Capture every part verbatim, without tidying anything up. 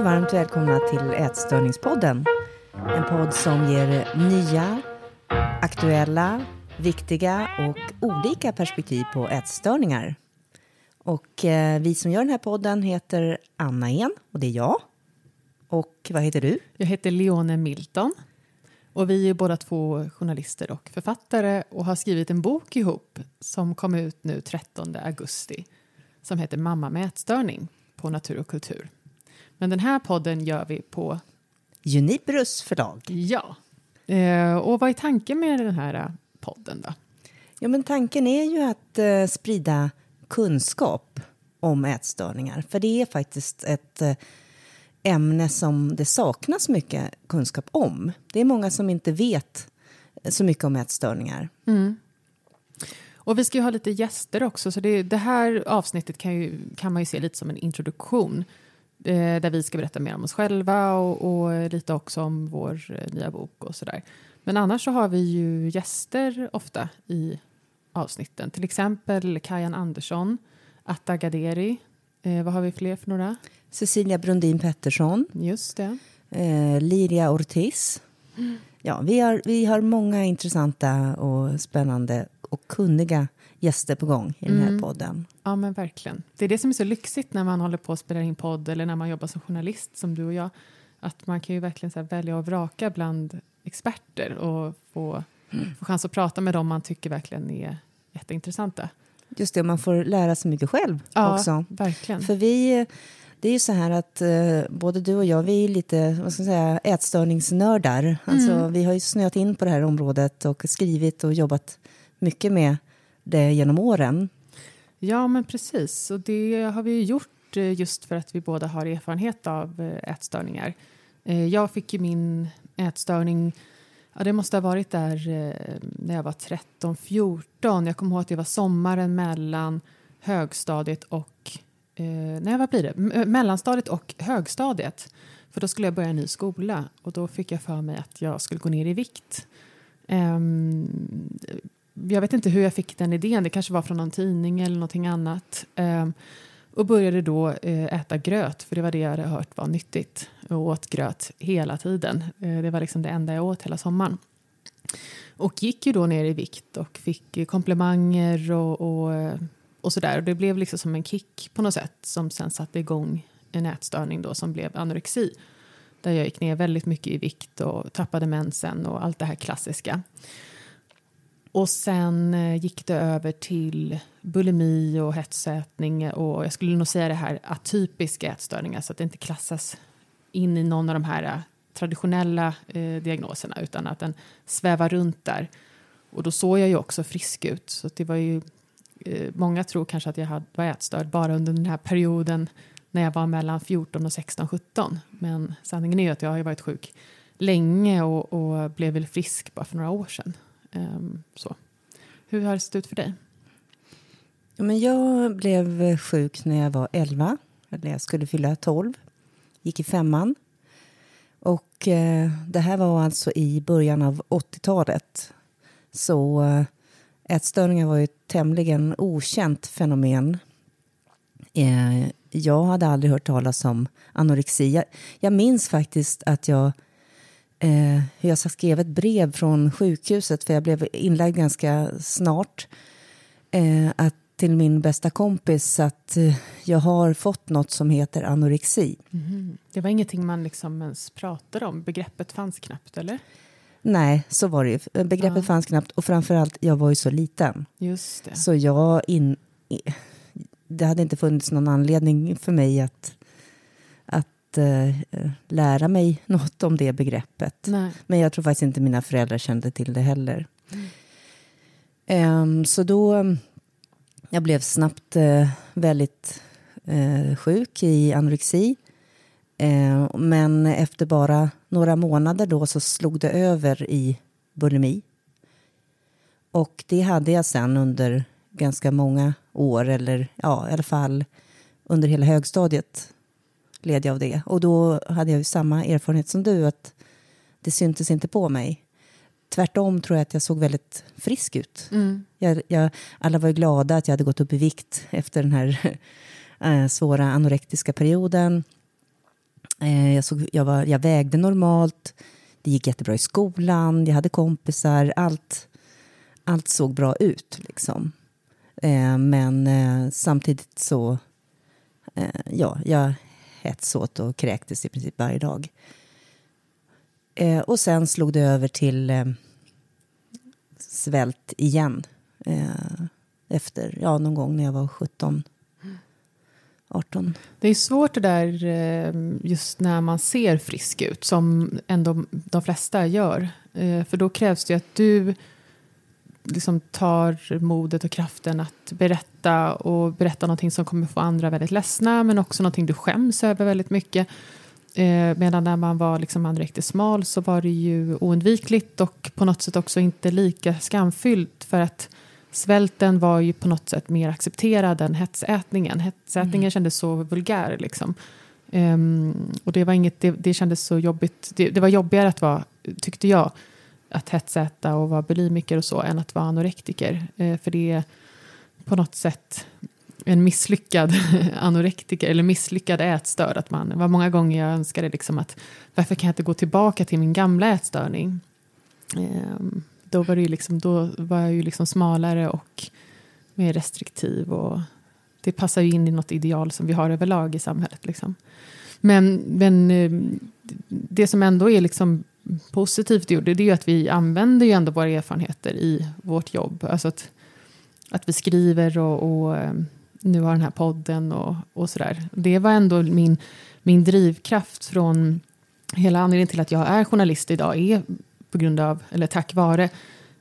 och varmt välkomna till Ätstörningspodden. En podd som ger nya, aktuella, viktiga och olika perspektiv på ätstörningar. Och eh, vi som gör den här podden heter Anna Ehn och det är jag. Och vad heter du? Jag heter Leone Milton. Och vi är båda två journalister och författare och har skrivit en bok ihop som kom ut nu trettonde augusti som heter Mamma med ätstörning på Natur och kultur. Men den här podden gör vi på Juniperus förlag. Ja. Eh, och vad är tanken med den här podden då? Ja, men tanken är ju att eh, sprida kunskap om ätstörningar, för det är faktiskt ett eh, ämne som det saknas mycket kunskap om. Det är många som inte vet så mycket om ätstörningar. Mm. Och vi ska ju ha lite gäster också. Så det, det här avsnittet kan, ju, kan man ju se lite som en introduktion. Eh, där vi ska berätta mer om oss själva. Och, och lite också om vår eh, nya bok och sådär. Men annars så har vi ju gäster ofta i avsnitten. Till exempel Kajan Andersson. Atta Gaderi. Eh, vad har vi fler för några? Cecilia Brundin Pettersson. Just det. Eh, Liria Ortiz. Mm. Ja, vi har, vi har många intressanta och spännande och kunniga gäster på gång i mm. den här podden. Ja, men verkligen. Det är det som är så lyxigt när man håller på att spela in podd eller när man jobbar som journalist som du och jag. Att man kan ju verkligen så här välja och vraka bland experter och få, mm. få chans att prata med dem man tycker verkligen är jätteintressanta. Just det, man får lära sig mycket själv ja, också. Verkligen. För vi... Det är ju så här att eh, både du och jag, vi är lite, vad ska jag säga, ätstörningsnördar. Alltså, mm. Vi har ju snöat in på det här området och skrivit och jobbat mycket med det genom åren. Ja, men precis. Och det har vi ju gjort just för att vi båda har erfarenhet av ätstörningar. Jag fick ju min ätstörning, ja, det måste ha varit där när jag var tretton fjorton. Jag kommer ihåg att det var sommaren mellan högstadiet och... Eh, nej, vad blir det? Mellanstadiet och högstadiet. För då skulle jag börja en ny skola. Och då fick jag för mig att jag skulle gå ner i vikt. Eh, jag vet inte hur jag fick den idén. Det kanske var från någon tidning eller någonting annat. Eh, och började då eh, äta gröt. För det var det jag hade hört var nyttigt. Och åt gröt hela tiden. Eh, det var liksom det enda jag åt hela sommaren. Och gick ju då ner i vikt. Och fick komplimanger och... och Och så där. Och det blev liksom som en kick på något sätt som sen satte igång en ätstörning då som blev anorexi. Där jag gick ner väldigt mycket i vikt och tappade mensen och allt det här klassiska. Och sen gick det över till bulimi och hetsätning och jag skulle nog säga det här atypiska ätstörningar så att det inte klassas in i någon av de här traditionella eh, diagnoserna utan att den svävar runt där. Och då såg jag ju också frisk ut så det var ju... Många tror kanske att jag var ätstörd bara under den här perioden när jag var mellan fjorton och sexton sjutton. Men sanningen är ju att jag har varit sjuk länge och, och blev väl frisk bara för några år sedan. Um, så. Hur har det sett ut för dig? Ja, men jag blev sjuk när jag var elva. Eller jag skulle fylla tolv. Gick i femman. Och eh, det här var alltså i början av åttiotalet. Så... Eh, Ätstörningar var ju ett tämligen okänt fenomen. Eh, jag hade aldrig hört talas om anorexi. Jag, jag minns faktiskt att jag, eh, jag skrev ett brev från sjukhuset. För jag blev inlagd ganska snart. Eh, att, till min bästa kompis att eh, jag har fått något som heter anorexi. Mm. Det var ingenting man liksom ens pratade om. Begreppet fanns knappt, eller? Nej, så var det ju. Begreppet ja. fanns knappt. Och framförallt, jag var ju så liten. Just det. Så jag... In, det hade inte funnits någon anledning för mig att, att uh, lära mig något om det begreppet. Nej. Men jag tror faktiskt inte mina föräldrar kände till det heller. Mm. Um, så då... Jag blev snabbt uh, väldigt uh, sjuk i anorexi. Uh, men efter bara... Några månader då så slog det över i bulimi. Och det hade jag sen under ganska många år. Eller ja, i alla fall under hela högstadiet led jag av det. Och då hade jag ju samma erfarenhet som du. Att det syntes inte på mig. Tvärtom tror jag att jag såg väldigt frisk ut. Mm. Jag, jag, alla var ju glada att jag hade gått upp i vikt efter den här svåra anorektiska perioden. Eh, jag, såg, jag, var, jag vägde normalt. Det gick jättebra i skolan. Jag hade kompisar. Allt, allt såg bra ut liksom. Eh, men eh, samtidigt så eh, ja, jag hetsåt och kräktes i princip varje dag. Eh, och sen slog det över till eh, svält igen. Eh, efter ja, någon gång när jag var sjutton. arton. Det är svårt det där just när man ser frisk ut som ändå de flesta gör. För då krävs det att du liksom tar modet och kraften att berätta och berätta någonting som kommer få andra väldigt ledsna, men också någonting du skäms över väldigt mycket. Medan när man var liksom andräktigt smal så var det ju oundvikligt och på något sätt också inte lika skamfyllt, för att svälten var ju på något sätt mer accepterad än hetsätningen. Hetsätningen mm. kändes så vulgär liksom. Um, och det var inget, det, det kändes så jobbigt. Det, det var jobbigare att vara, tyckte jag, att hetsäta och vara bulimiker och så än att vara anorektiker. Uh, för det är på något sätt en misslyckad anorektiker eller misslyckad ätstörd. Att man, var många gånger jag önskade liksom att varför kan jag inte gå tillbaka till min gamla ätstörning? Um, Då var, det ju liksom, då var jag ju liksom smalare och mer restriktiv. Och det passar ju in i något ideal som vi har överlag i samhället. Liksom. Men, men det som ändå är liksom positivt gjorde, det är ju att vi använder ju ändå våra erfarenheter i vårt jobb. Alltså att, att vi skriver och, och nu har den här podden och, och sådär. Det var ändå min, min drivkraft från hela anledningen till att jag är journalist idag är på grund av, eller tack vare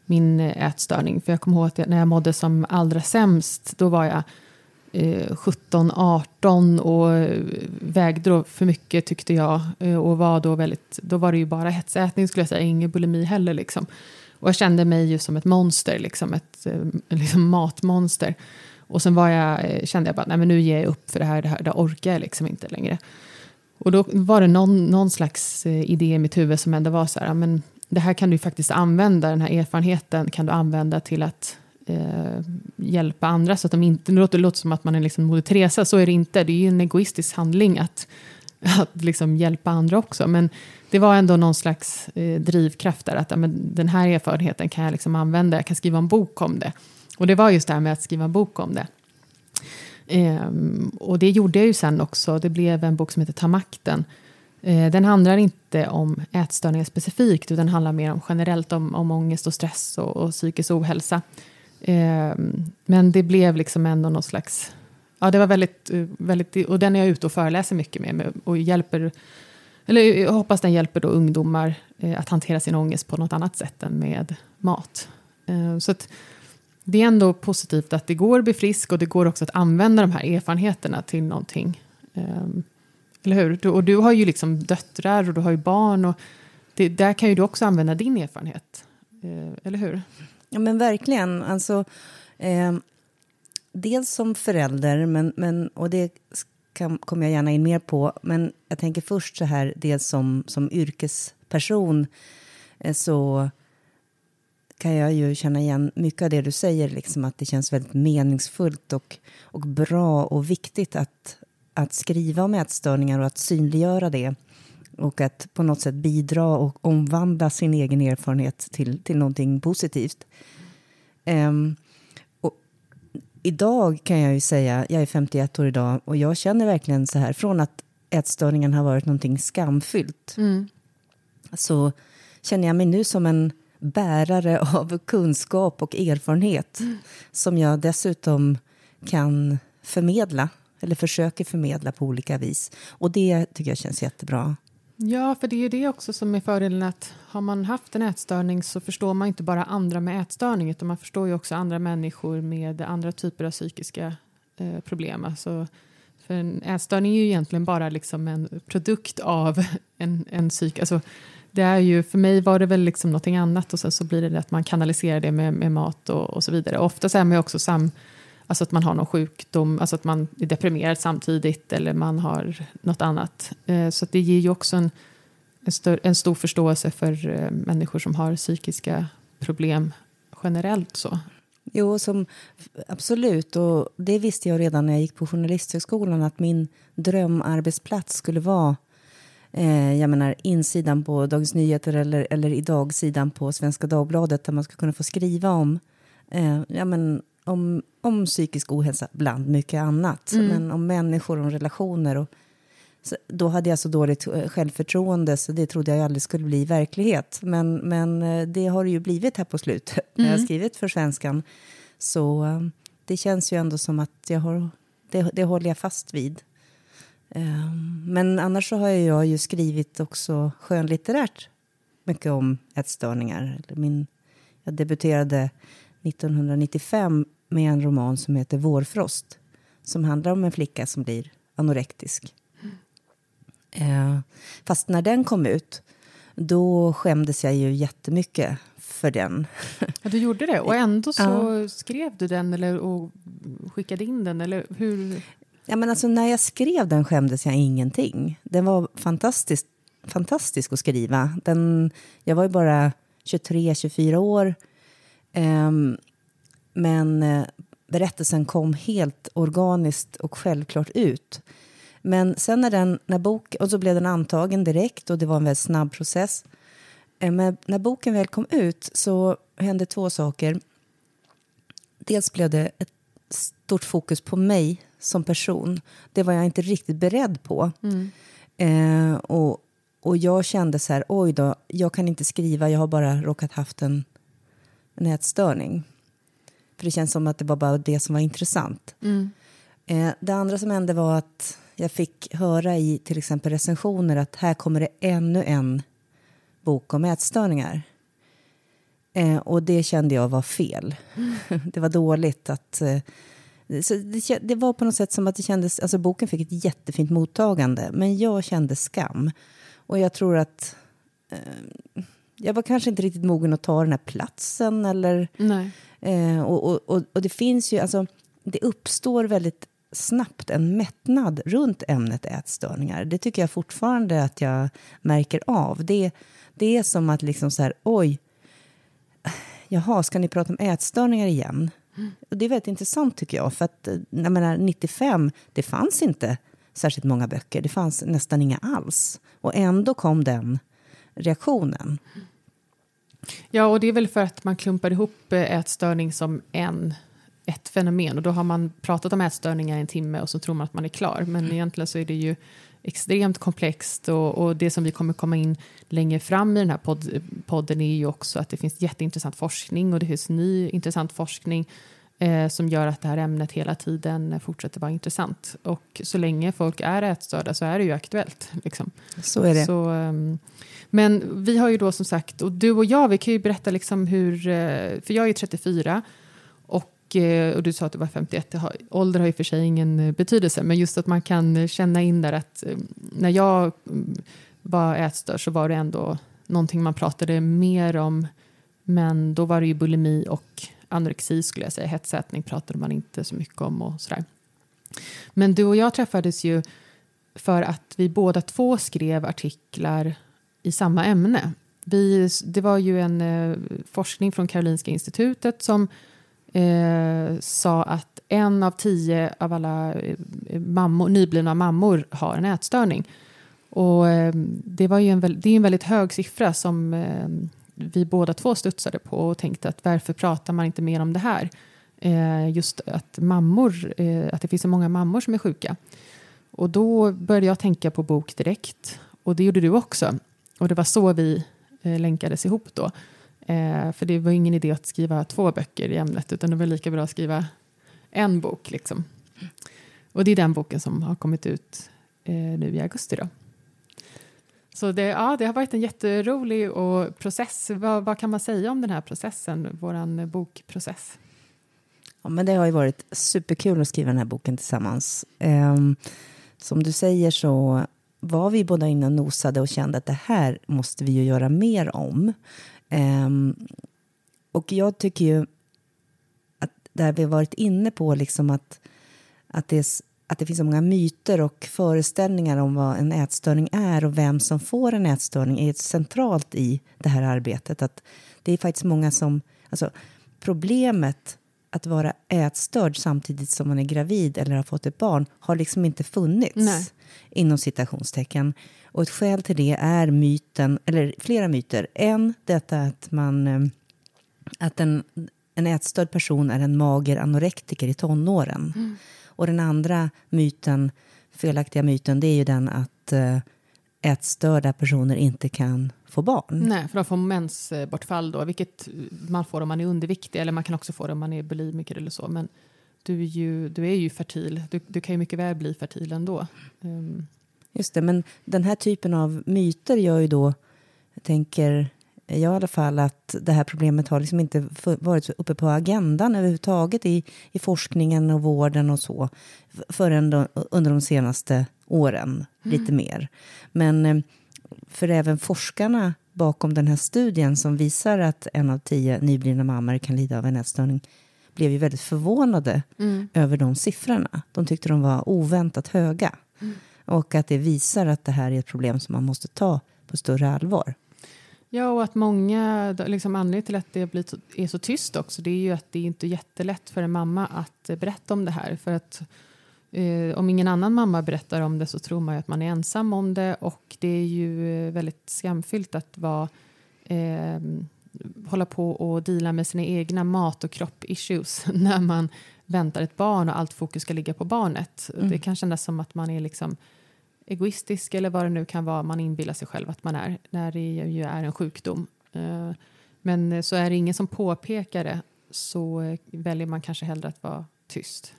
min ätstörning. För jag kommer ihåg att när jag mådde som allra sämst, då var jag eh, sjutton arton och vägde då för mycket tyckte jag. Och var då väldigt, då var det ju bara hetsätning skulle jag säga, ingen bulimi heller liksom. Och jag kände mig ju som ett monster liksom, ett liksom matmonster. Och sen var jag, kände jag bara, nej men nu ger jag upp för det här, det här, det orkar jag liksom inte längre. Och då var det någon, någon slags idé i mitt huvud som ändå var så här, men det här kan du faktiskt använda, den här erfarenheten kan du använda till att eh, hjälpa andra så att de inte, det låter, det låter som att man är liksom Moder Teresa, så är det inte, det är ju en egoistisk handling att, att liksom hjälpa andra också, men det var ändå någon slags eh, drivkraft där att ja, men den här erfarenheten kan jag liksom använda, jag kan skriva en bok om det, och det var just det här med att skriva en bok om det. Ehm, och det gjorde jag ju sen också, det blev en bok som heter Ta makten. Den handlar inte om ätstörningar specifikt, utan handlar mer om generellt om, om ångest och stress och, och psykisk ohälsa. Eh, men det blev liksom ändå någon slags... Ja, det var väldigt... väldigt och den är jag ute och föreläser mycket med och hjälper... Eller jag hoppas den hjälper då ungdomar eh, att hantera sin ångest på något annat sätt än med mat. Eh, så att det är ändå positivt att det går att bli frisk och det går också att använda de här erfarenheterna till någonting. Eh, Eller hur? Du, och du har ju liksom döttrar och du har ju barn. Och det, där kan ju du också använda din erfarenhet. Eh, eller hur? Ja, men verkligen. Alltså, eh, dels som förälder, men, men, och det kan, kommer jag gärna in mer på. Men jag tänker först så här, dels som, som yrkesperson eh, så kan jag ju känna igen mycket av det du säger. Liksom, att det känns väldigt meningsfullt och, och bra och viktigt att... att skriva om ätstörningar och att synliggöra det. Och att på något sätt bidra och omvandla sin egen erfarenhet till, till någonting positivt. Um, och idag kan jag ju säga, jag är femtioett år idag. Och jag känner verkligen så här, från att ätstörningen har varit någonting skamfyllt. Mm. Så känner jag mig nu som en bärare av kunskap och erfarenhet. Mm. Som jag dessutom kan förmedla. Eller försöker förmedla på olika vis. Och det tycker jag känns jättebra. Ja, för det är ju det också som är fördelen, att har man haft en ätstörning så förstår man inte bara andra med ätstörning, utan man förstår ju också andra människor med andra typer av psykiska eh, problem. Alltså, för en ätstörning är ju egentligen bara liksom en produkt av en, en psyk. Alltså, det är ju, för mig var det väl liksom någonting annat, och sen så blir det att man kanaliserar det med, med mat och, och så vidare. Ofta så är man ju också sam... Alltså att man har någon sjukdom, alltså att man är deprimerad samtidigt eller man har något annat. Så att det ger ju också en, en, stör, en stor förståelse för människor som har psykiska problem generellt så. Jo, som, absolut. Och det visste jag redan när jag gick på journalisthögskolan, att min drömarbetsplats skulle vara Eh, jag menar insidan på Dagens Nyheter eller, eller idag-sidan på Svenska Dagbladet där man ska kunna få skriva om, eh, ja, men, om, om psykisk ohälsa bland mycket annat. Mm. Men om människor, om relationer. Och, så, då hade jag så dåligt självförtroende så det trodde jag aldrig skulle bli verklighet. Men, men det har det ju blivit här på slutet mm. när jag har skrivit för Svenskan. Så det känns ju ändå som att jag har, det, det håller jag fast vid. Men annars så har jag ju skrivit också skönlitterärt mycket om ätstörningar. Min, jag debuterade nittonhundranittiofem med en roman som heter Vårfrost. Som handlar om en flicka som blir anorektisk. Mm. Fast när den kom ut, då skämdes jag ju jättemycket för den. Ja, du gjorde det och ändå så ja. Skrev du den eller, och skickade in den? Eller hur... Ja, men alltså, när jag skrev den skämdes jag ingenting. Den var fantastisk, fantastisk att skriva. Den, jag var ju bara tjugotre tjugofyra år. Um, men eh, berättelsen kom helt organiskt och självklart ut. Men sen när den, när bok, och så blev den antagen direkt och det var en väldigt snabb process. Eh, men när boken väl kom ut så hände två saker. Dels blev det ett stort fokus på mig som person. Det var jag inte riktigt beredd på. Mm. Eh, och, och jag kände så här, oj då, jag kan inte skriva, jag har bara råkat haft en, en ätstörning. För det känns som att det var bara det som var intressant. Mm. Eh, det andra som hände var att jag fick höra i till exempel recensioner att här kommer det ännu en bok om ätstörningar. Eh, och det kände jag var fel. Mm. Det var dåligt att... Eh, Så det, det var på något sätt som att det kändes... Alltså boken fick ett jättefint mottagande. Men jag kände skam. Och jag tror att... Eh, jag var kanske inte riktigt mogen att ta den här platsen. Eller, Nej. Eh, och, och, och, och det finns ju... Alltså, det uppstår väldigt snabbt en mättnad runt ämnet ätstörningar. Det tycker jag fortfarande att jag märker av. Det, det är som att liksom så här... Oj, jaha, ska ni prata om ätstörningar igen? Och det är väldigt intressant tycker jag för att jag menar, nittiofem det fanns inte särskilt många böcker, det fanns nästan inga alls och ändå kom den reaktionen. Ja, och det är väl för att man klumpar ihop ätstörning som en, ett fenomen och då har man pratat om ätstörningar i en timme och så tror man att man är klar, men mm. egentligen så är det ju extremt komplext och, och det som vi kommer komma in längre fram i den här pod, podden är ju också att det finns jätteintressant forskning och det finns ny intressant forskning eh, som gör att det här ämnet hela tiden fortsätter vara intressant och så länge folk är ätstörda så är det ju aktuellt liksom. Så är det. Så, um, men vi har ju då som sagt, och du och jag vi kan ju berätta liksom hur, för jag är ju trettiofyra och och du sa att du var femtioett, har, ålder har ju för sig ingen betydelse, men just att man kan känna in där att när jag var ätstörd så var det ändå någonting man pratade mer om, men då var det ju bulimi och anorexi skulle jag säga, hetsätning pratade man inte så mycket om och sådär. Men du och jag träffades ju för att vi båda två skrev artiklar i samma ämne. Vi, det var ju en forskning från Karolinska Institutet som Eh, sa att en av tio av alla mammor, nyblivna mammor har en ätstörning och eh, det var ju en, det är en väldigt hög siffra som eh, vi båda två studsade på och tänkte att varför pratar man inte mer om det här eh, just att mammor eh, att det finns så många mammor som är sjuka och då började jag tänka på bok direkt och det gjorde du också och det var så vi eh, länkades ihop då. Eh, för det var ingen idé att skriva två böcker i ämnet utan det var lika bra att skriva en bok liksom. Och det är den boken som har kommit ut eh, nu i augusti då. Så det, ja, det har varit en jätterolig och process. Va, vad kan man säga om den här processen, våran bokprocess? Ja, men det har ju varit superkul att skriva den här boken tillsammans. Eh, som du säger så var vi båda inne och nosade och kände att det här måste vi ju göra mer om. Um, och jag tycker ju att där vi har varit inne på liksom att, att, det är, att det finns så många myter och föreställningar om vad en ätstörning är och vem som får en ätstörning är centralt i det här arbetet. Att det är faktiskt många som, alltså problemet att vara ätstörd samtidigt som man är gravid eller har fått ett barn har liksom inte funnits. Nej. Inom citationstecken. Och ett skäl till det är myten, eller flera myter. En, detta att man att en, en ätstörd person är en mager anorektiker i tonåren. Mm. Och den andra myten, felaktiga myten, det är ju den att ätstörda personer inte kan få barn. Nej, för de får mensbortfall då, vilket man får om man är underviktig, eller man kan också få det om man är bulimiker eller så, men du är ju, du är ju fertil, du, du kan ju mycket väl bli fertil ändå. Um. Just det, men den här typen av myter gör ju då, jag tänker jag i alla fall, att det här problemet har liksom inte varit uppe på agendan överhuvudtaget i, i forskningen och vården och så förrän de, under de senaste åren, mm. lite mer. Men för även forskarna bakom den här studien som visar att en av tio nyblivna mammor kan lida av en ätstörning blev ju väldigt förvånade mm. över de siffrorna. De tyckte de var oväntat höga. Mm. Och att det visar att det här är ett problem som man måste ta på större allvar. Ja, och att många, liksom anledningen till att det blir, är så tyst också, det är ju att det inte är jättelätt för en mamma att berätta om det här. För att eh, om ingen annan mamma berättar om det så tror man ju att man är ensam om det. Och det är ju väldigt skamfyllt att vara, eh, hålla på och dela med sina egna mat- och kropp-issues när man väntar ett barn och allt fokus ska ligga på barnet. Mm. Det kan kännas som att man är liksom egoistisk eller vad det nu kan vara man inbillar sig själv att man är, när det ju är en sjukdom. Men så är det ingen som påpekar det, så väljer man kanske hellre att vara tyst.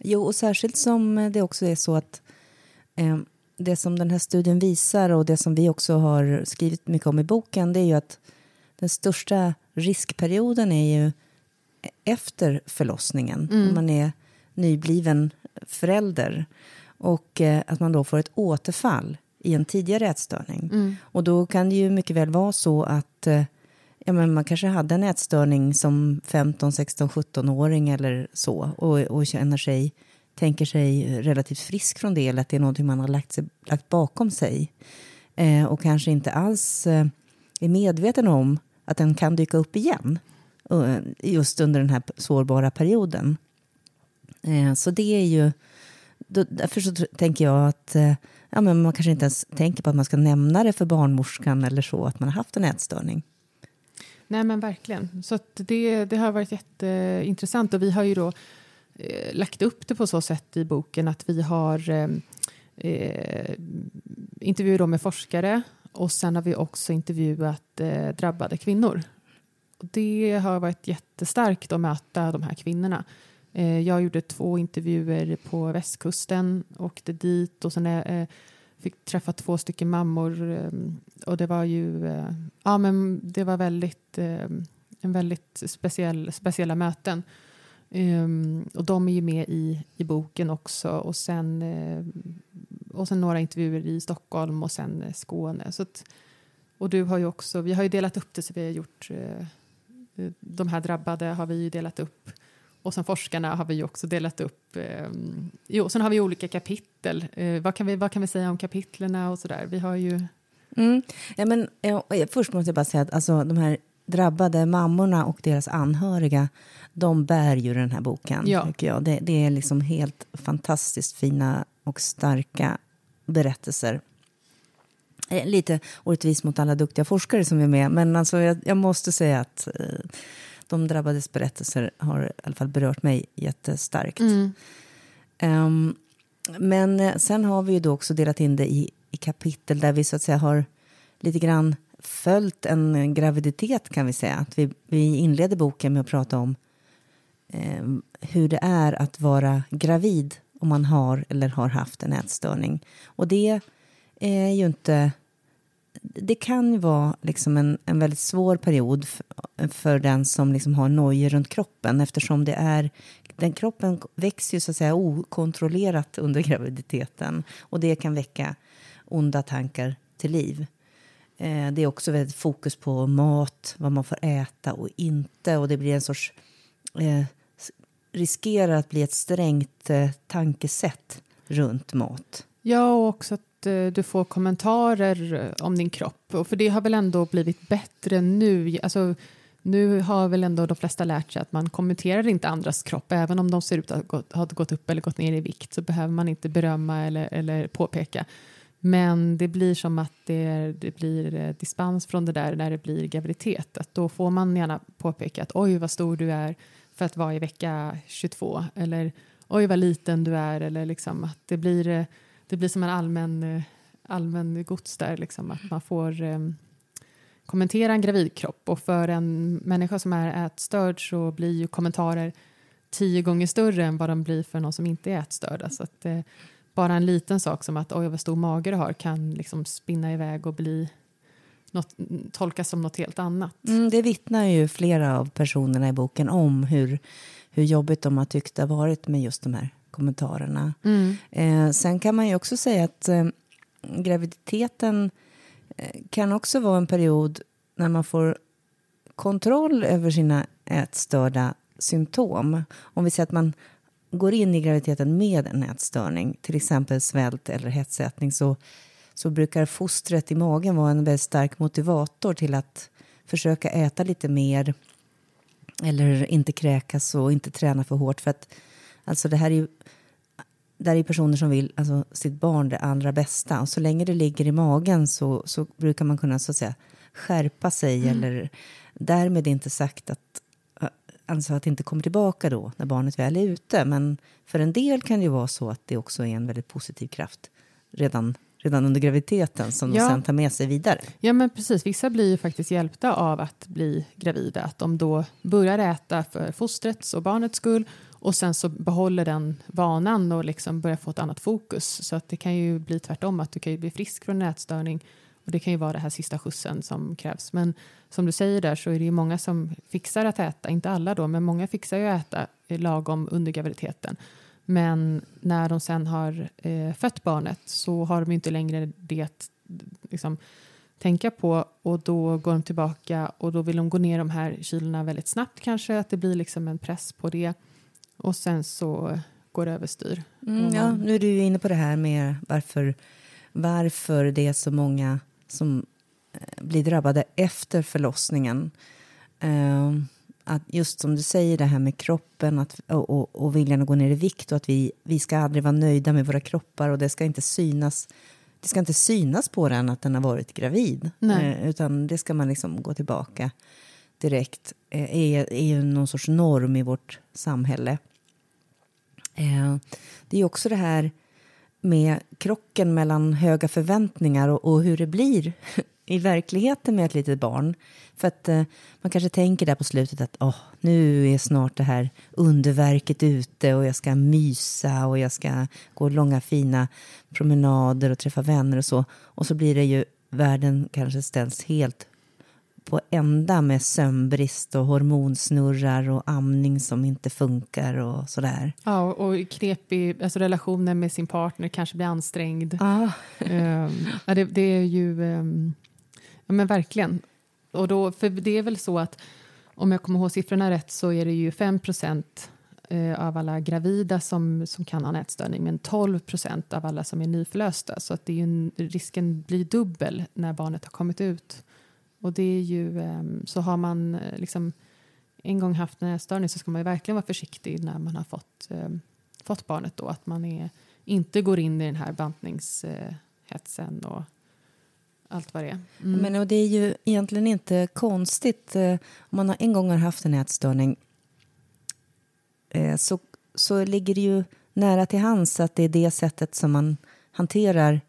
Jo, och särskilt som det också är så att eh, det som den här studien visar och det som vi också har skrivit mycket om i boken, det är ju att den största riskperioden är ju efter förlossningen, mm. om man är nybliven förälder. Och eh, att man då får ett återfall i en tidigare ätstörning. Mm. Och då kan det ju mycket väl vara så att eh, ja, men man kanske hade en ätstörning som femton, sexton, sjutton-åring eller så. Och, och känner sig, tänker sig relativt frisk från det. Eller att det är någonting man har lagt, sig, lagt bakom sig. Eh, och kanske inte alls eh, är medveten om att den kan dyka upp igen. Uh, just under den här sårbara perioden. Eh, så det är ju... Då, därför så tänker jag att ja, men man kanske inte ens tänker på att man ska nämna det för barnmorskan eller så, att man har haft en ätstörning. Nej, men verkligen. Så att det, det har varit jätteintressant, och vi har ju då eh, lagt upp det på så sätt i boken att vi har eh, intervjuer då med forskare, och sen har vi också intervjuat eh, drabbade kvinnor. Och det har varit jättestarkt att möta de här kvinnorna. Jag gjorde två intervjuer på västkusten, åkte dit och sen eh, fick träffa två stycken mammor. Eh, och det var ju eh, ja, men det var väldigt eh, en väldigt speciell speciella möten. Eh, och de är ju med i i boken också, och sen eh, och sen några intervjuer i Stockholm och sen Skåne. Så att, och du har ju också, vi har ju delat upp det, så vi har gjort eh, de här drabbade har vi ju delat upp. Och sen forskarna har vi också delat upp. Eh, jo, sen har vi olika kapitel. Eh, vad, kan vi, vad kan vi säga om kapitlerna och sådär? Vi har ju... Mm. Ja, men, ja, först måste jag bara säga att alltså, de här drabbade mammorna och deras anhöriga, de bär ju den här boken. Ja. Tycker jag. Det, det är liksom helt fantastiskt fina och starka berättelser. Eh, lite orättvis mot alla duktiga forskare som är med. Men alltså, jag, jag måste säga att... Eh, de drabbades berättelser har i alla fall berört mig jättestarkt. Mm. Um, men sen har vi ju då också delat in det i, i kapitel där vi så att säga har lite grann följt en graviditet, kan vi säga. Att vi, vi inleder boken med att prata om um, hur det är att vara gravid om man har eller har haft en ätstörning. Och det är ju inte... Det kan ju vara liksom en, en väldigt svår period för, för den som liksom har nojor runt kroppen, eftersom det är, den kroppen växer ju så att säga okontrollerat under graviditeten, och det kan väcka onda tankar till liv. Eh, det är också väldigt fokus på mat, vad man får äta och inte, och det blir en sorts eh, riskerar att bli ett strängt eh, tankesätt runt mat. Ja, och också du får kommentarer om din kropp. Och för det har väl ändå blivit bättre nu. Alltså, Nu har väl ändå de flesta lärt sig att man kommenterar inte andras kropp. Även om de ser ut att gått, ha gått upp eller gått ner i vikt, så behöver man inte berömma eller, eller påpeka. Men det blir som att det, det blir dispens från det där när det blir graviditet. Att då får man gärna påpeka att oj vad stor du är för att vara i vecka tjugotvå. Eller oj vad liten du är. Eller liksom att det blir, det blir som en allmän, allmän gods där. Liksom, att man får kommentera en gravidkropp, och för en människa som är ätstörd så blir ju kommentarer tio gånger större än vad de blir för någon som inte är ätstörd. Så alltså att eh, bara en liten sak som att oj vad stor mage du har kan liksom spinna iväg och bli något, tolkas som något helt annat. Mm, det vittnar ju flera av personerna i boken om hur, hur jobbigt de har tyckt det har varit med just de här kommentarerna. Mm. Eh, sen kan man ju också säga att eh, graviditeten kan också vara en period när man får kontroll över sina ätstörda symptom. Om vi säger att man går in i graviditeten med en ätstörning, till exempel svält eller hetsätning, så, så brukar fostret i magen vara en väldigt stark motivator till att försöka äta lite mer eller inte kräkas och inte träna för hårt. För att alltså det här är ju... Där är personer som vill alltså, sitt barn det allra bästa. Och så länge det ligger i magen så, så brukar man kunna så att säga skärpa sig. Mm. Eller därmed inte sagt att, alltså, att det inte kommer tillbaka då när barnet väl är ute. Men för en del kan det ju vara så att det också är en väldigt positiv kraft redan, redan under graviditeten som ja. de sen tar med sig vidare. Ja men precis, vissa blir ju faktiskt hjälpta av att bli gravida. Att de då börjar äta för fostrets och barnets skull. Och sen så behåller den vanan och liksom börjar få ett annat fokus. Så att det kan ju bli tvärtom, att du kan ju bli frisk från en ätstörning. Och det kan ju vara det här sista skjutsen som krävs. Men som du säger där så är det ju många som fixar att äta. Inte alla då, men många fixar ju att äta lagom under graviditeten. Men när de sen har eh, fött barnet så har de ju inte längre det att liksom, tänka på. Och då går de tillbaka och då vill de gå ner de här kilorna väldigt snabbt kanske. Att det blir liksom en press på det. Och sen så går det överstyr. Mm, ja, nu är du ju inne på det här med varför, varför det är så många som blir drabbade efter förlossningen. Uh, att just som du säger, det här med kroppen att, och, och, och viljan att gå ner i vikt. Och att vi, vi ska aldrig vara nöjda med våra kroppar. Och det ska inte synas, det ska inte synas på den att den har varit gravid. Uh, utan det ska man liksom gå tillbaka direkt. Är, är ju någon sorts norm i vårt samhälle. Eh, det är också det här med krocken mellan höga förväntningar och, och hur det blir i verkligheten med ett litet barn. För att eh, man kanske tänker där på slutet att oh, nu är snart det här underverket ute och jag ska mysa och jag ska gå långa fina promenader och träffa vänner och så. Och så blir det ju, världen kanske ställs helt på ända med sömnbrist och hormonsnurrar och amning som inte funkar och sådär. Ja, och knepig, alltså relationen med sin partner kanske blir ansträngd. Ah. um, ja, det, det är ju... Um, ja, men verkligen. Och då, för det är väl så att om jag kommer ihåg siffrorna rätt så är det ju fem procent av alla gravida som, som kan ha ätstörning, men tolv procent av alla som är nyförlösta. Så att det är ju, risken blir dubbel när barnet har kommit ut. Och det är ju, så har man liksom en gång haft en ätstörning så ska man ju verkligen vara försiktig när man har fått, fått barnet då. Att man är, inte går in i den här bantningshetsen och allt vad det är. Mm. Men, och det är ju egentligen inte konstigt. Om man har en gång har haft en ätstörning så, så ligger det ju nära till hands att det är det sättet som man hanterar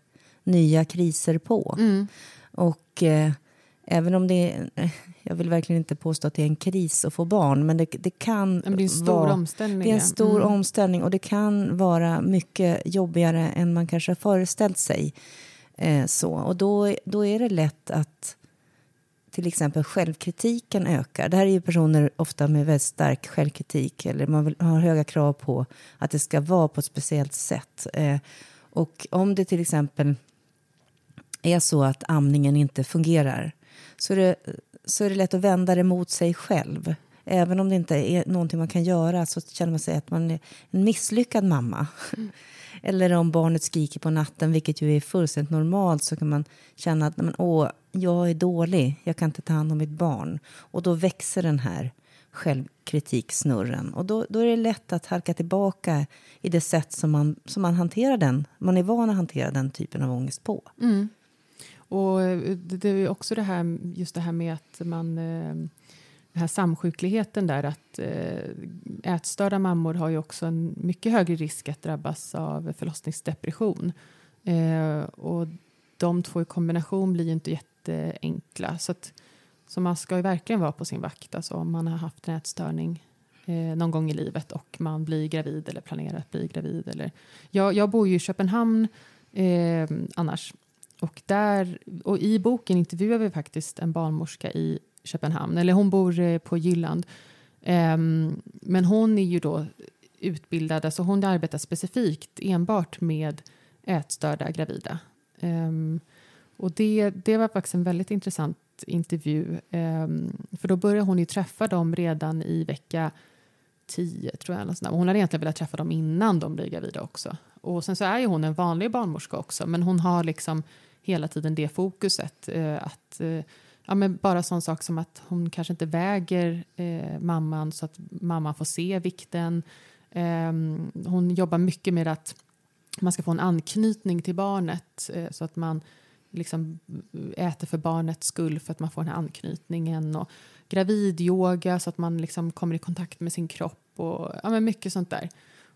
nya kriser på. Mm. Och... Även om det är, jag vill verkligen inte påstå att det är en kris att få barn. Men det, det kan men det är en stor vara, omställning. Det är en stor mm. omställning och det kan vara mycket jobbigare än man kanske har föreställt sig. Eh, så. Och då, då är det lätt att till exempel självkritiken ökar. Det här är ju personer ofta med väldigt stark självkritik. Eller man vill, har höga krav på att det ska vara på ett speciellt sätt. Eh, och om det till exempel är så att amningen inte fungerar. Så är, det, så är det lätt att vända det mot sig själv. Även om det inte är någonting man kan göra så känner man sig att man är en misslyckad mamma. Mm. Eller om barnet skriker på natten, vilket ju är fullständigt normalt, så kan man känna att men, åh, jag är dålig, jag kan inte ta hand om mitt barn. Och då växer den här självkritiksnurren. Och då, då är det lätt att halka tillbaka i det sätt som man, som man hanterar den. Man är van att hantera den typen av ångest på. Mm. Och det är också det här, just det här med att man... Den här samsjukligheten där, att ätstörda mammor har ju också en mycket högre risk att drabbas av förlossningsdepression. Och de två i kombination blir ju inte jätteenkla. Så, att, så man ska ju verkligen vara på sin vakt. Alltså om man har haft en ätstörning någon gång i livet och man blir gravid eller planerar att bli gravid. Eller. Jag, jag bor ju i Köpenhamn eh, annars. Och, där, och i boken intervjuar vi faktiskt en barnmorska i Köpenhamn, eller hon bor på Gylland, um, men hon är ju då utbildad, så alltså hon arbetar specifikt enbart med ätstörda gravida, um, och det, det var faktiskt en väldigt intressant intervju, um, för då började hon ju träffa dem redan i vecka tio, tror jag, och hon hade egentligen velat träffa dem innan de blev gravida också, och sen så är ju hon en vanlig barnmorska också, men hon har liksom hela tiden det fokuset uh, att uh, ja, men bara sån sak som att hon kanske inte väger eh, mamman så att mamman får se vikten. Eh, hon jobbar mycket med att man ska få en anknytning till barnet, eh, så att man liksom äter för barnets skull, för att man får den här anknytningen. Och gravidyoga, så att man liksom kommer i kontakt med sin kropp, och ja, men mycket sånt där.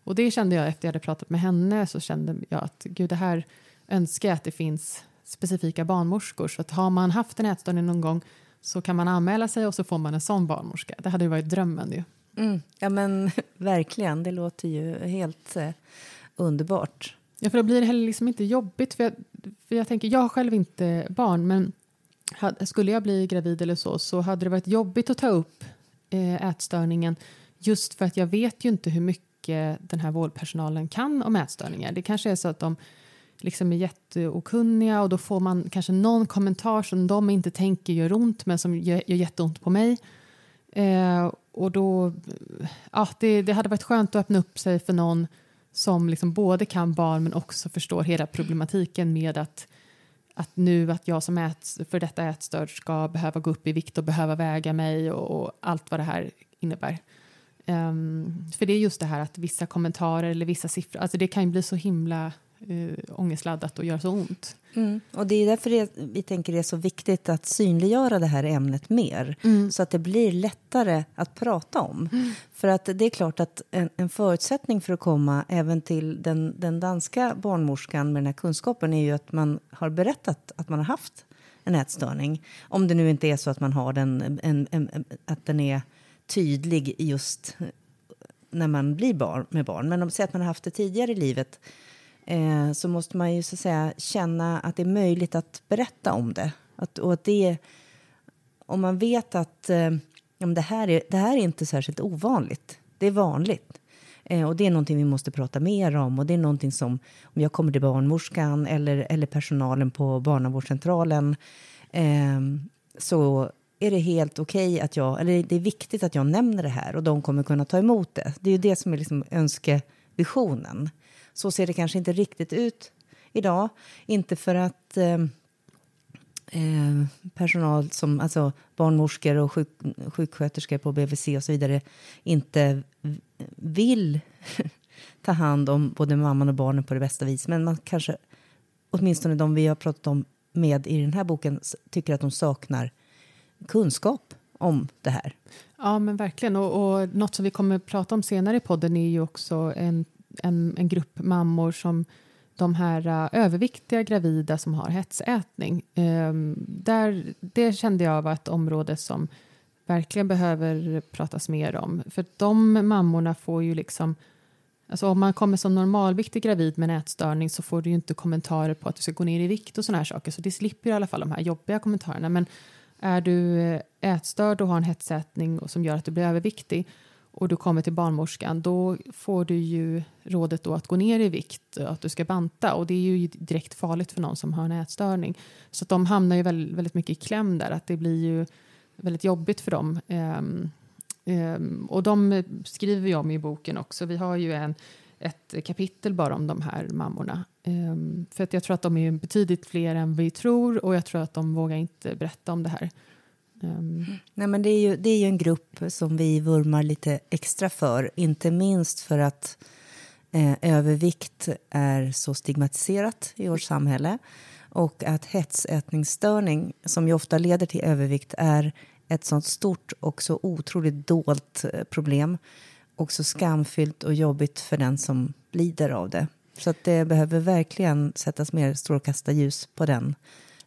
Och det kände jag efter jag hade pratat med henne, så kände jag att gud, det här önskar jag att det finns specifika barnmorskor, så att har man haft en ätstörning någon gång så kan man anmäla sig och så får man en sån barnmorska. Det hade ju varit drömmen ju. Mm. Ja men verkligen, det låter ju helt eh, underbart. Ja, för då blir det heller liksom inte jobbigt, för jag, för jag tänker, jag har själv inte barn, men hade, skulle jag bli gravid eller så, så hade det varit jobbigt att ta upp eh, ätstörningen, just för att jag vet ju inte hur mycket den här vårdpersonalen kan om ätstörningar. Det kanske är så att de liksom är jätteokunniga, och då får man kanske någon kommentar som de inte tänker gör ont, men som gör, gör jätteont på mig. Eh, och då, ja, det, det hade varit skönt att öppna upp sig för någon som liksom både kan barn men också förstår hela problematiken med att, att nu att jag som äts, för detta ätstörd ska behöva gå upp i vikt och behöva väga mig och, och allt vad det här innebär. Eh, för det är just det här att vissa kommentarer eller vissa siffror, alltså det kan ju bli så himla Uh, ångestladdat och gör så ont. Mm. Och det är därför det, vi tänker det är så viktigt att synliggöra det här ämnet mer. Mm. Så att det blir lättare att prata om. Mm. För att det är klart att en, en förutsättning för att komma även till den, den danska barnmorskan med den här kunskapen är ju att man har berättat att man har haft en ätstörning. Om det nu inte är så att man har den, en, en, en, att den är tydlig just när man blir barn, med barn. Men om säger att man har haft det tidigare i livet, så måste man ju så att säga känna att det är möjligt att berätta om det. Att, och att det, om man vet att om det, här är, det här är inte särskilt ovanligt. Det är vanligt. Och det är någonting vi måste prata mer om. Och det är någonting som, om jag kommer till barnmorskan eller, eller personalen på barnavårdscentralen, eh, så är det helt okej att jag, eller det är viktigt att jag nämner det här. Och de kommer kunna ta emot det. Det är ju det som är liksom önskevisionen. Så ser det kanske inte riktigt ut idag. Inte för att eh, eh, personal som alltså barnmorskor och sjuk, sjuksköterskor på B V C och så vidare inte vill ta hand om både mamman och barnen på det bästa vis. Men man kanske, åtminstone de vi har pratat om med i den här boken, tycker att de saknar kunskap om det här. Ja men verkligen. Och, och något som vi kommer att prata om senare i podden är ju också en En, en grupp mammor som de här uh, överviktiga gravida som har hetsätning. Um, där, det kände jag var ett område som verkligen behöver pratas mer om. För de mammorna får ju liksom, alltså om man kommer som normalviktig gravid med en ätstörning så får du ju inte kommentarer på att du ska gå ner i vikt och såna här saker. Så det slipper i alla fall de här jobbiga kommentarerna. Men är du ätstörd och har en hetsätning och som gör att du blir överviktig och du kommer till barnmorskan, då får du ju rådet då att gå ner i vikt, att du ska banta, och det är ju direkt farligt för någon som har en ätstörning. Så att de hamnar ju väldigt, väldigt mycket i kläm där, att det blir ju väldigt jobbigt för dem. Um, um, och de skriver ju om i boken också. Vi har ju en, ett kapitel bara om de här mammorna. Um, för att jag tror att de är betydligt fler än vi tror, och jag tror att de vågar inte berätta om det här. Um. Nej, men det är ju, det är ju en grupp som vi vurmar lite extra för. Inte minst för att eh, övervikt är så stigmatiserat i vårt samhälle. Och att hetsätningsstörning, som ju ofta leder till övervikt, är ett sånt stort och så otroligt dolt problem. Och så skamfyllt och jobbigt för den som lider av det. Så att det behöver verkligen sättas mer strålkastarljus på den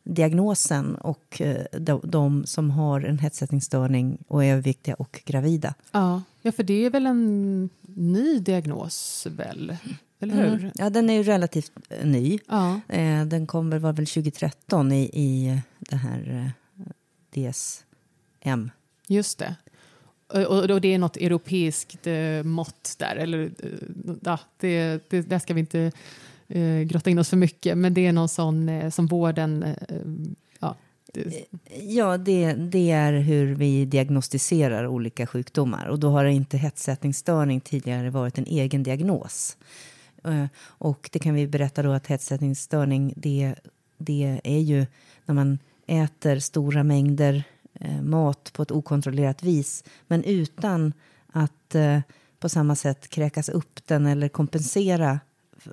diagnosen. Och de, de som har en hetsätningsstörning och är överviktiga och gravida. Ja, ja, för det är väl en ny diagnos väl? Eller hur? Mm. Ja, den är ju relativt ny. Ja. Den kommer var väl tjugo tretton i, i det här D S M. Just det. Och det är något europeiskt mått där. Eller, ja, det, det, där ska vi inte eh, grotta in oss för mycket. Men det är någon sån som vården... Eh, ja, ja det, det är hur vi diagnostiserar olika sjukdomar. Och då har inte hetsätningsstörning tidigare varit en egen diagnos. Och det kan vi berätta då, att hetsätningsstörning, det, det är ju när man äter stora mängder mat på ett okontrollerat vis, men utan att eh, på samma sätt kräkas upp den eller kompensera f-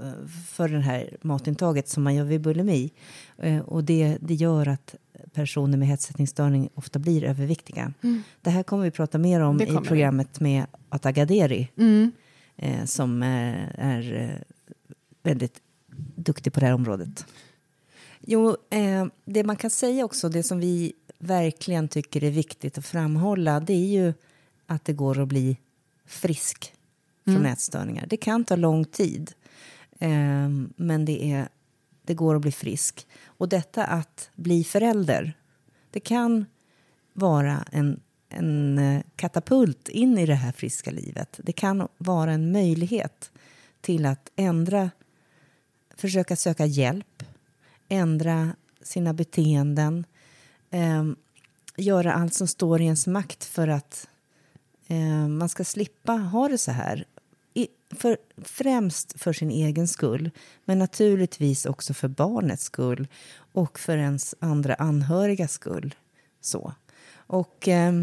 för det här matintaget som man gör vid bulimi. Eh, och det, det gör att personer med hetsätningsstörning ofta blir överviktiga. Mm. Det här kommer vi prata mer om i programmet med Atta Gaderi, mm. eh, som är, är väldigt duktig på det här området. Jo, eh, det man kan säga också, det som vi verkligen tycker är viktigt att framhålla, det är ju att det går att bli frisk från mm. ätstörningar. Det kan ta lång tid, eh, men det, är, det går att bli frisk. Och detta att bli förälder, det kan vara en, en katapult in i det här friska livet. Det kan vara en möjlighet till att ändra, försöka söka hjälp, ändra sina beteenden, Eh, göra allt som står i ens makt för att eh, man ska slippa ha det så här. I, för, främst för sin egen skull, men naturligtvis också för barnets skull och för ens andra anhöriga skull. Så. Och eh,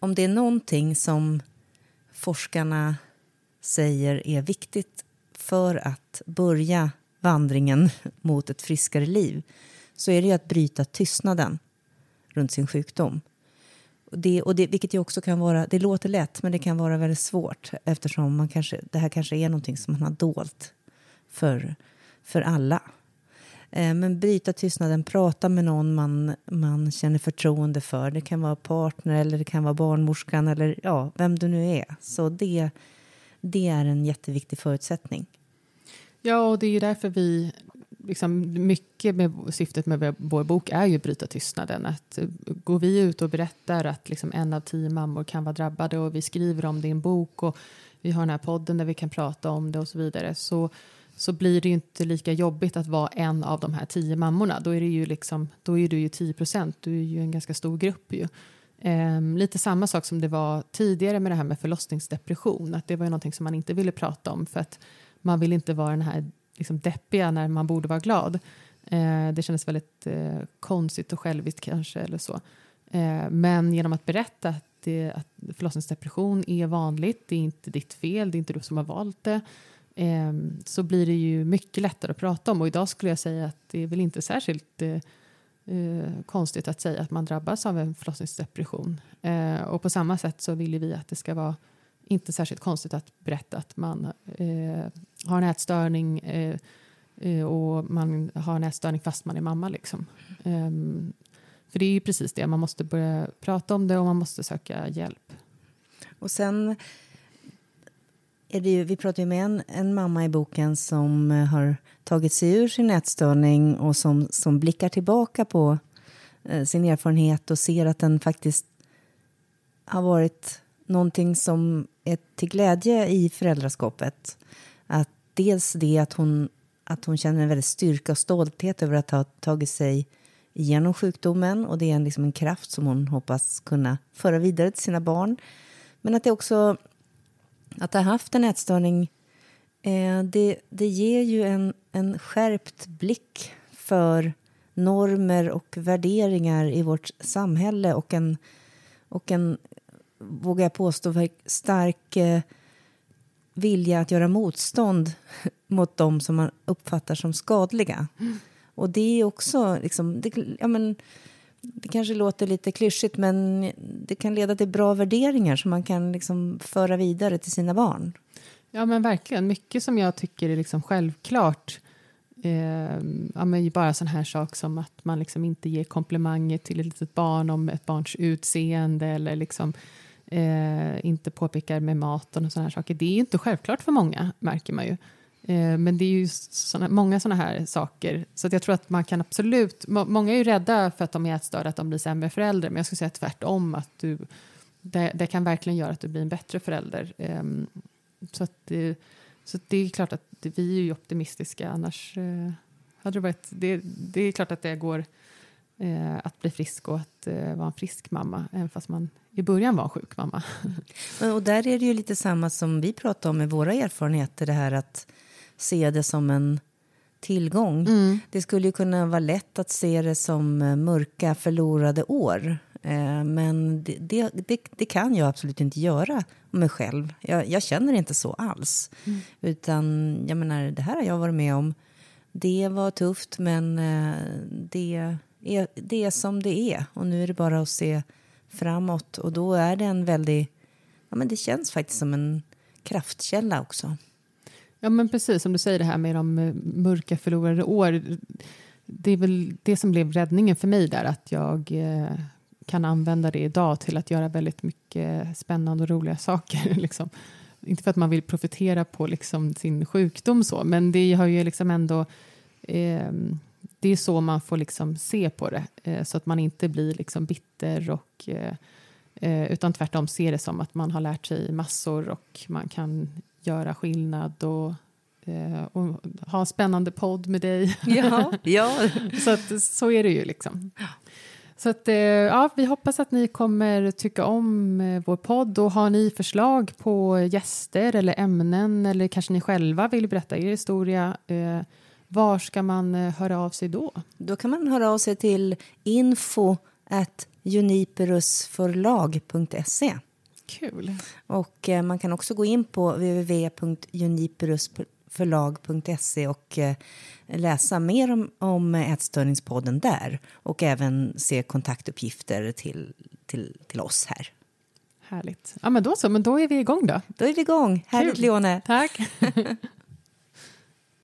om det är någonting som forskarna säger är viktigt för att börja vandringen mot ett friskare liv, så är det ju att bryta tystnaden runt sin sjukdom. Och det, och det, vilket ju också kan vara, det låter lätt, men det kan vara väldigt svårt, eftersom man kanske, det här kanske är någonting som man har dolt för, för alla. Eh, men bryta tystnaden, prata med någon man, man känner förtroende för. Det kan vara partner, eller det kan vara barnmorskan, eller ja, vem du nu är. Så det, det är en jätteviktig förutsättning. Ja, och det är ju därför vi... Liksom mycket med syftet med vår bok är ju att bryta tystnaden. Att går vi ut och berättar att liksom en av tio mammor kan vara drabbade, och vi skriver om det i en bok, och vi har den här podden där vi kan prata om det och så vidare, så, så blir det ju inte lika jobbigt att vara en av de här tio mammorna. Då är det ju liksom, då är du ju tio procent, du är ju en ganska stor grupp ju. Ehm, lite samma sak som det var tidigare med det här med förlossningsdepression, att det var ju någonting som man inte ville prata om, för att man vill inte vara den här liksom deppiga när man borde vara glad. Eh, det kändes väldigt eh, konstigt och själviskt kanske, eller så. Eh, men genom att berätta att, det, att förlossningsdepression är vanligt, det är inte ditt fel, det är inte du som har valt det, eh, så blir det ju mycket lättare att prata om. Och idag skulle jag säga att det är väl inte särskilt eh, eh, konstigt att säga att man drabbas av en förlossningsdepression. Eh, och på samma sätt så vill vi att det ska vara inte särskilt konstigt att berätta att man eh, har en ätstörning eh, eh, och man har en ätstörning fast man är mamma. Liksom. Um, för det är ju precis det, man måste börja prata om det och man måste söka hjälp. Och sen är det ju, vi pratar ju med en, en mamma i boken som har tagit sig ur sin ätstörning och som, som blickar tillbaka på eh, sin erfarenhet och ser att den faktiskt har varit... Någonting som är till glädje i föräldraskapet. Att dels det att hon, att hon känner en väldigt styrka och stolthet över att ha tagit sig igenom sjukdomen. Och det är en, liksom en kraft som hon hoppas kunna föra vidare till sina barn. Men att det också, att ha haft en ätstörning Eh, det, det ger ju en, en skärpt blick för normer och värderingar i vårt samhälle och en, och en vågar jag påstå, stark eh, vilja att göra motstånd mot dem som man uppfattar som skadliga. Mm. Och det är också liksom, det, ja men, det kanske låter lite klyschigt, men det kan leda till bra värderingar som man kan liksom föra vidare till sina barn. Ja men verkligen, mycket som jag tycker är liksom självklart. Eh, ja, men bara sån här sak som att man liksom inte ger komplimanger till ett litet barn om ett barns utseende eller liksom eh, inte påpekar med maten och såna här saker. Det är ju inte självklart för många, märker man ju. Eh, men det är ju såna, många såna här saker. Så att jag tror att man kan absolut... Må, många är ju rädda för att de är ätstörda, att de blir sämre föräldrar. Men jag skulle säga tvärtom, att du... Det, det kan verkligen göra att du blir en bättre förälder. Eh, så att... Eh, Så det är klart att vi är ju optimistiska, annars eh, hade det varit... Det, det är klart att det går eh, att bli frisk och att eh, vara en frisk mamma, även fast man i början var en sjuk mamma. Och där är det ju lite samma som vi pratar om med våra erfarenheter, det här att se det som en tillgång. Mm. Det skulle ju kunna vara lätt att se det som mörka förlorade år, eh, men det, det, det, det kan jag absolut inte göra. Mig själv. Jag, jag känner inte så alls. Mm. Utan jag menar, det här har jag varit med om. Det var tufft, men eh, det, är, det är som det är. Och nu är det bara att se framåt. Och då är det en väldigt... Ja, men det känns faktiskt som en kraftkälla också. Ja, men precis som du säger, det här med de mörka förlorade år. Det är väl det som blev räddningen för mig där. Att jag... Eh, kan använda det idag till att göra väldigt mycket spännande och roliga saker. Liksom. Inte för att man vill profitera på liksom sin sjukdom så, men det har ju liksom ändå eh, det är så man får liksom se på det, eh, så att man inte blir liksom bitter och eh, utan tvärtom ser det som att man har lärt sig massor och man kan göra skillnad och och ha en spännande podd med dig. Ja, ja. Så att, så är det ju liksom. Så att, ja, vi hoppas att ni kommer tycka om vår podd. Och har ni förslag på gäster eller ämnen, eller kanske ni själva vill berätta er historia, eh, var ska man höra av sig då? Då kan man höra av sig till info at juniperus förlag punkt se. Kul. Och eh, man kan också gå in på w w w punkt juniperus förlag punkt se och eh, läsa mer om, om ätstörningspodden där. Och även se kontaktuppgifter till, till, till oss här. Härligt. Ja men då så, men då är vi igång då. Då är vi igång. Härligt Leone. Tack.